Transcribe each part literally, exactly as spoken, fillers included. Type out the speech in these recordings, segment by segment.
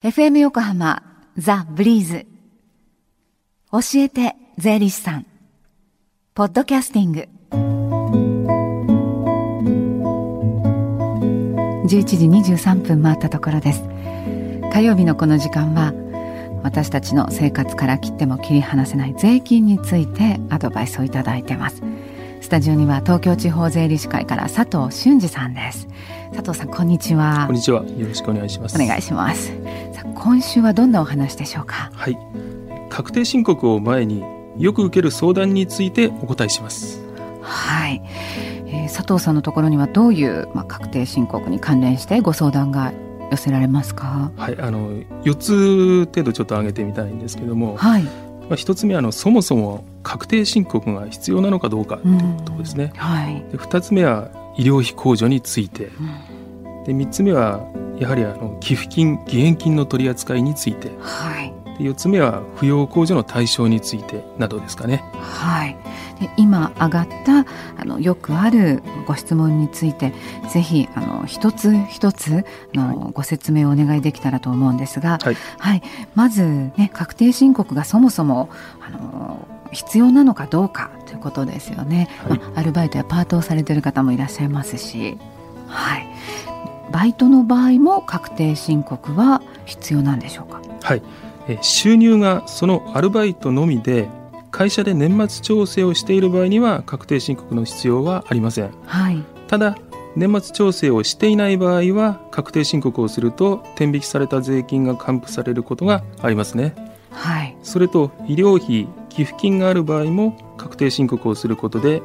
エフエム 横浜ザ・ブリーズ教えて税理士さんポッドキャスティングじゅういちじにじゅうさんぷん回ったところです。火曜日のこの時間は私たちの生活から切っても切り離せない税金についてアドバイスをいただいてます。スタジオには東京地方税理士会から佐藤俊二さんです。佐藤さん、こんにちは。こんにちは。よろしくお願いします。お願いします。さあ、今週はどんなお話でしょうか。はい、確定申告を前によく受ける相談についてお答えします。はい、えー、佐藤さんのところにはどういう、まあ、確定申告に関連してご相談が寄せられますか。はい、あのよっつ程度ちょっと挙げてみたいんですけども、はい、まあ、ひとつめはあのそもそも確定申告が必要なのかどうかということですね。うん、はい、でふたつめは医療費控除について、うん、でみっつめはやはりあの寄付金義援金の取り扱いについて、はい、でよっつめは扶養控除の対象についてなどですかね。はい、で今上がったあのよくあるご質問についてぜひあの一つ一つの、はい、ご説明をお願いできたらと思うんですが、はいはい、まず、ね、確定申告がそもそもあの必要なのかどうかということですよね。はい、まあ、アルバイトやパートをされている方もいらっしゃいますし、はい、バイトの場合も確定申告は必要なんでしょうか。はい、え収入がそのアルバイトのみで会社で年末調整をしている場合には確定申告の必要はありません。はい、ただ年末調整をしていない場合は確定申告をすると天引きされた税金が還付されることがありますね。はい、それと医療費寄付金がある場合も確定申告をすることで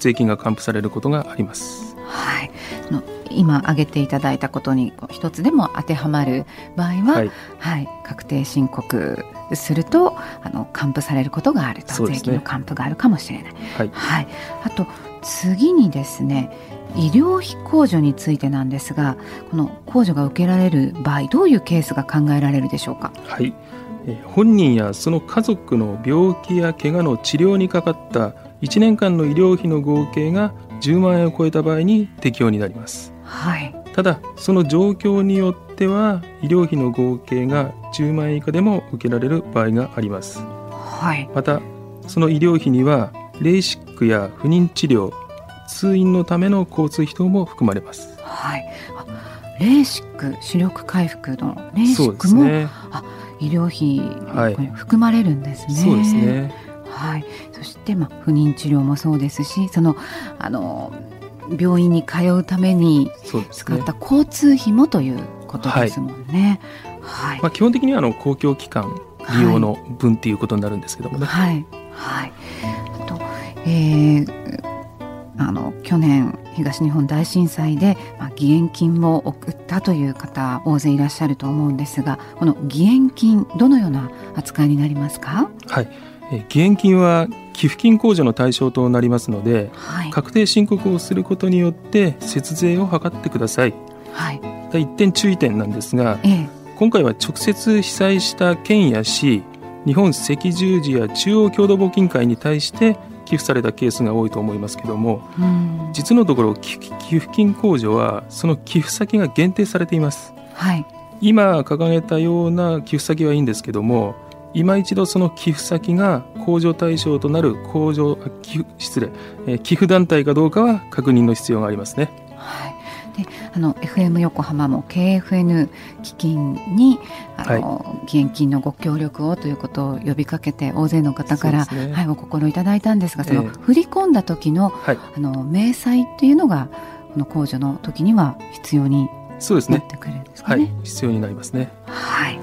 税金が還付されることがあります。はい、の今挙げていただいたことに一つでも当てはまる場合は、はいはい、確定申告するとあの還付されることがあると、ね、税金の還付があるかもしれない。はいはい、あと次にですね、医療費控除についてなんですが、この控除が受けられる場合どういうケースが考えられるでしょうか。はい、本人やその家族の病気や怪我の治療にかかったいちねんかんの医療費の合計がじゅうまんえんを超えた場合に適用になります。はい、ただその状況によっては医療費の合計がじゅうまんえん以下でも受けられる場合があります。はい、またその医療費にはレーシックや不妊治療、通院のための交通費等も含まれます。はい、レーシック、視力回復のレーシックも、そうですね、あ医療費これ含まれるんですね。はい、そうですね。はい、そして、まあ、不妊治療もそうですし、そのあの病院に通うために使った交通費もということですもんね。はいはい、まあ、基本的にはあの公共機関利用の分ということになるんですけどもね。はいはい、あと、えー、あの去年東日本大震災で、まあ、義援金も送ったという方大勢いらっしゃると思うんですが、この義援金どのような扱いになりますか。はい、え義援金は寄付金控除の対象となりますので、はい、確定申告をすることによって節税を図ってください。はい、一点注意点なんですが、ええ、今回は直接被災した県や市、日本赤十字や中央共同募金会に対して寄付されたケースが多いと思いますけども、うん、実のところ寄付金控除はその寄付先が限定されています。はい、今掲げたような寄付先はいいんですけども、今一度その寄付先が控除対象となる控除寄付、失礼、えー、寄付団体かどうかは確認の必要がありますね。はい、であの エフエム 横浜も ケーエフエヌ 基金にあの、はい、義援金のご協力をということを呼びかけて大勢の方から、ね、はい、お心いただいたんですが、その、えー、振り込んだ時の、はい、あの明細っていうのがこの控除の時には必要になってくるんですかね。はい、必要になりますね。はい、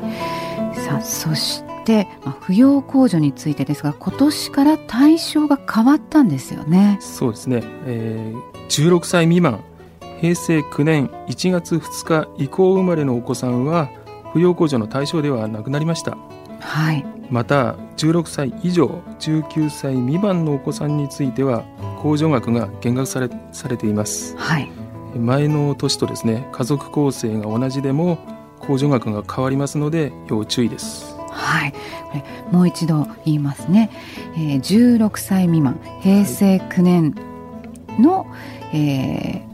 さあそして、まあ、扶養控除についてですが、今年から対象が変わったんですよね。そうですね、えー、じゅうろくさい未満平成くねんいちがつふつか以降生まれのお子さんは扶養控除の対象ではなくなりました。はい、またじゅうろくさい以上じゅうきゅうさい未満のお子さんについては控除額が減額され、されています。はい、前の年とですね、家族構成が同じでも控除額が変わりますので要注意です。はい、これもう一度言いますね、えー、じゅうろくさい未満平成くねんの、はい、えー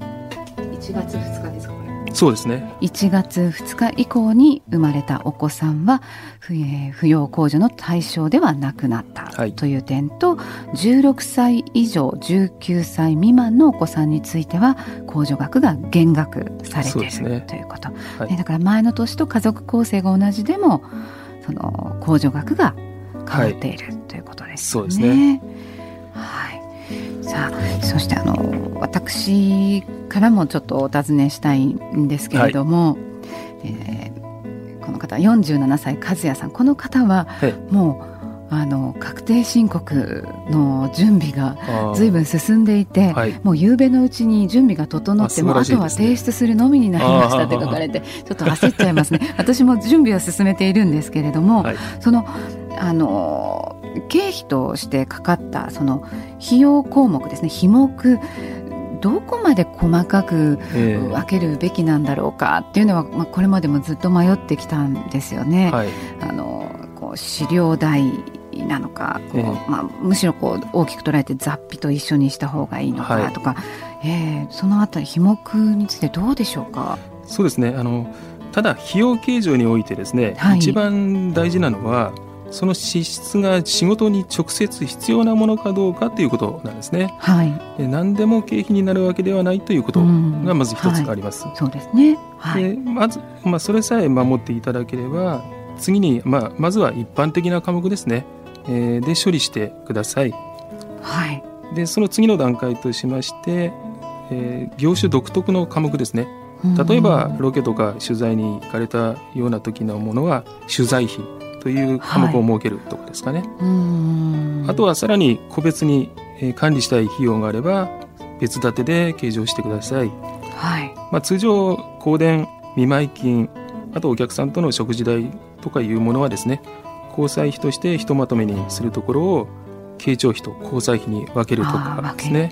いちがつふつかですか、これそうですね。いちがつふつか以降に生まれたお子さんは扶養控除の対象ではなくなった、はい、という点と、じゅうろくさい以上じゅうきゅうさい未満のお子さんについては控除額が減額されている、ね、ということ、はい、だから前の年と家族構成が同じでもその控除額が変わっている、はい、ということですよね。そうですね、はい。さあ、そしてあの私からもちょっとお尋ねしたいんですけれども、はい、えー、この方よんじゅうななさい和也さん、この方はもうあの確定申告の準備がずいぶん進んでいて、はい、もう夕べのうちに準備が整って、あ、もうあとは提出するのみになりましたって書かれて、ちょっと焦っちゃいますね私も準備は進めているんですけれども、はい、そのあの経費としてかかったその費用項目ですね、費目、どこまで細かく分けるべきなんだろうかっていうのは、まあ、これまでもずっと迷ってきたんですよね、はい、あのこう資料代なのか、こう、えーまあ、むしろこう大きく捉えて雑費と一緒にした方がいいのかとか、はい、えー、そのあたり費目についてどうでしょうか。そうですね、あのただ費用計上においてですね、はい、一番大事なのはその支出が仕事に直接必要なものかどうかということなんですね、はい、何でも経費になるわけではないということがまず一つあります、うん、はい、そうですね、はい。でまず、まあ、それさえ守っていただければ次に、まあ、まずは一般的な科目ですね、えー、で処理してください、はい、でその次の段階としまして、えー、業種独特の科目ですね。例えばロケとか取材に行かれたような時のものは取材費という科目を設けるとかですかね、はい、うーん。あとはさらに個別に管理したい費用があれば別立てで計上してください、はい。まあ、通常香典、見舞金、あとお客さんとの食事代とかいうものはですね、交際費としてひとまとめにするところを経帳費と交際費に分けるとかですね。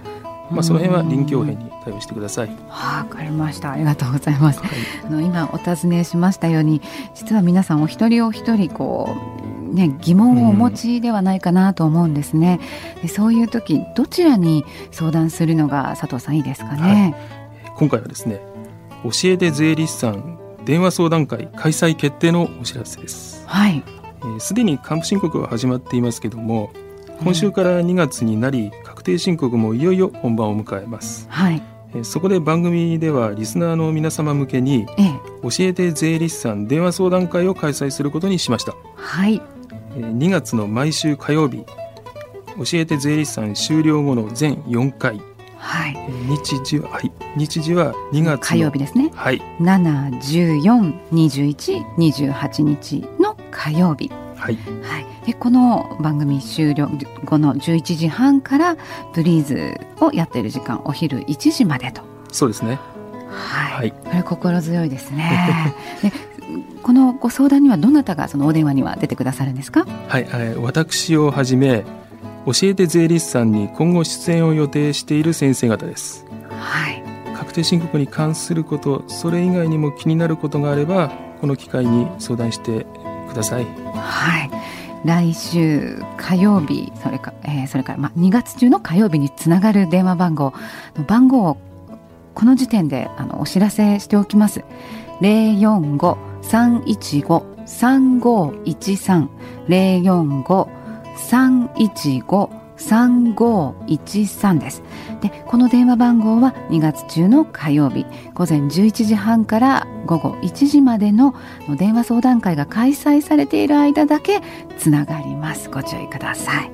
まあ、その辺は臨機応変に対応してください。はあ、分かりました、ありがとうございます、はい、あの今お尋ねしましたように実は皆さんお一人お一人こう、ね、疑問をお持ちではないかなと思うんですね、うん、でそういう時どちらに相談するのが佐藤さんいいですかね、はい。今回はですね、教えて税理士さん電話相談会開催決定のお知らせです。はい。えー、すでに還付申告は始まっていますけども、今週からにがつになり、うん、確定申告もいよいよ本番を迎えます、はい。えそこで番組ではリスナーの皆様向けに、ええ、教えて税理士さん電話相談会を開催することにしました、はい。えにがつの毎週火曜日、教えて税理士さん終了後の全よんかい、はい、日時は、はい、日時はにがつ火曜日ですね、はい、しち、じゅうよん、にじゅういち、にじゅうはちにちの火曜日、はいはい。でこの番組終了後のじゅういちじはんからブリーズをやっている時間、お昼いちじまでと。そうですね、はい、はい、これ心強いですねでこのご相談にはどなたがそのお電話には出てくださるんですか。はい、私をはじめ教えて税理士さんに今後出演を予定している先生方です。はい。確定申告に関すること、それ以外にも気になることがあればこの機会に相談してください。はい。来週火曜日、それか、えー、それから、まあ、にがつ中の火曜日につながる電話番号番号をこの時点であのお知らせしておきます。 ゼロよんご さんいちご さんごいちさん ゼロよんご さんいちご さんごいちさん です。でこの電話番号はにがつ中の火曜日午前じゅういちじはんから午後いちじまでの電話相談会が開催されている間だけつながります。ご注意ください。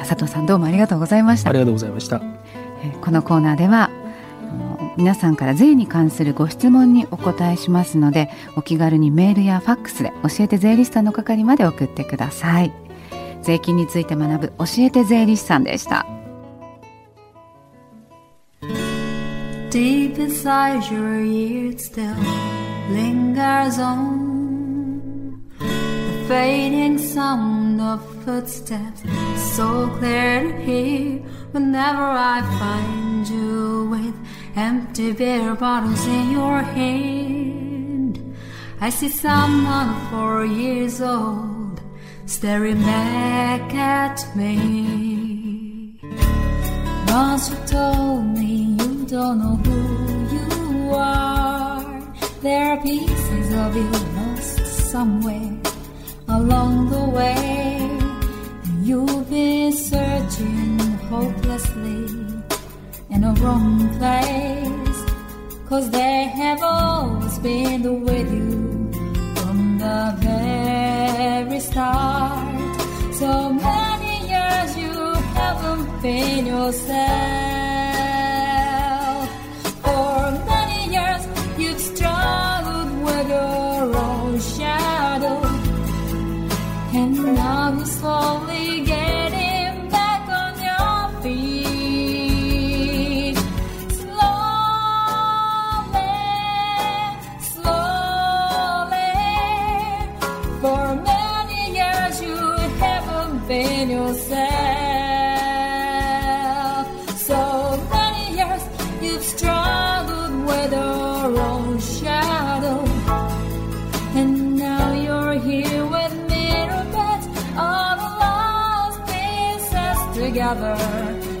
佐藤さん、どうもありがとうございました。ありがとうございました。このコーナーでは皆さんから税に関するご質問にお答えしますので、お気軽にメールやファックスで教えて税理士さんの係まで送ってください。税金について学ぶ教えて税理士さんでした。 Deep inside your ear it still lingers on the fading sound of footsteps so clear to hear whenever I find you with empty beer bottles in your hand. I see someone four years old staring back at me. Once you told me you'd don't know who you are. There are pieces of you lost somewhere along the way. And you've been searching hopelessly in a wrong place. Cause they have always been with you from the very start. So many years you haven't been yourself. For many years you've struggled with your own shadow. And now you slowly getting back on your feet. Been yourself. So many years you've struggled with your own shadow, and now you're here with mirror beds, all the lost pieces together.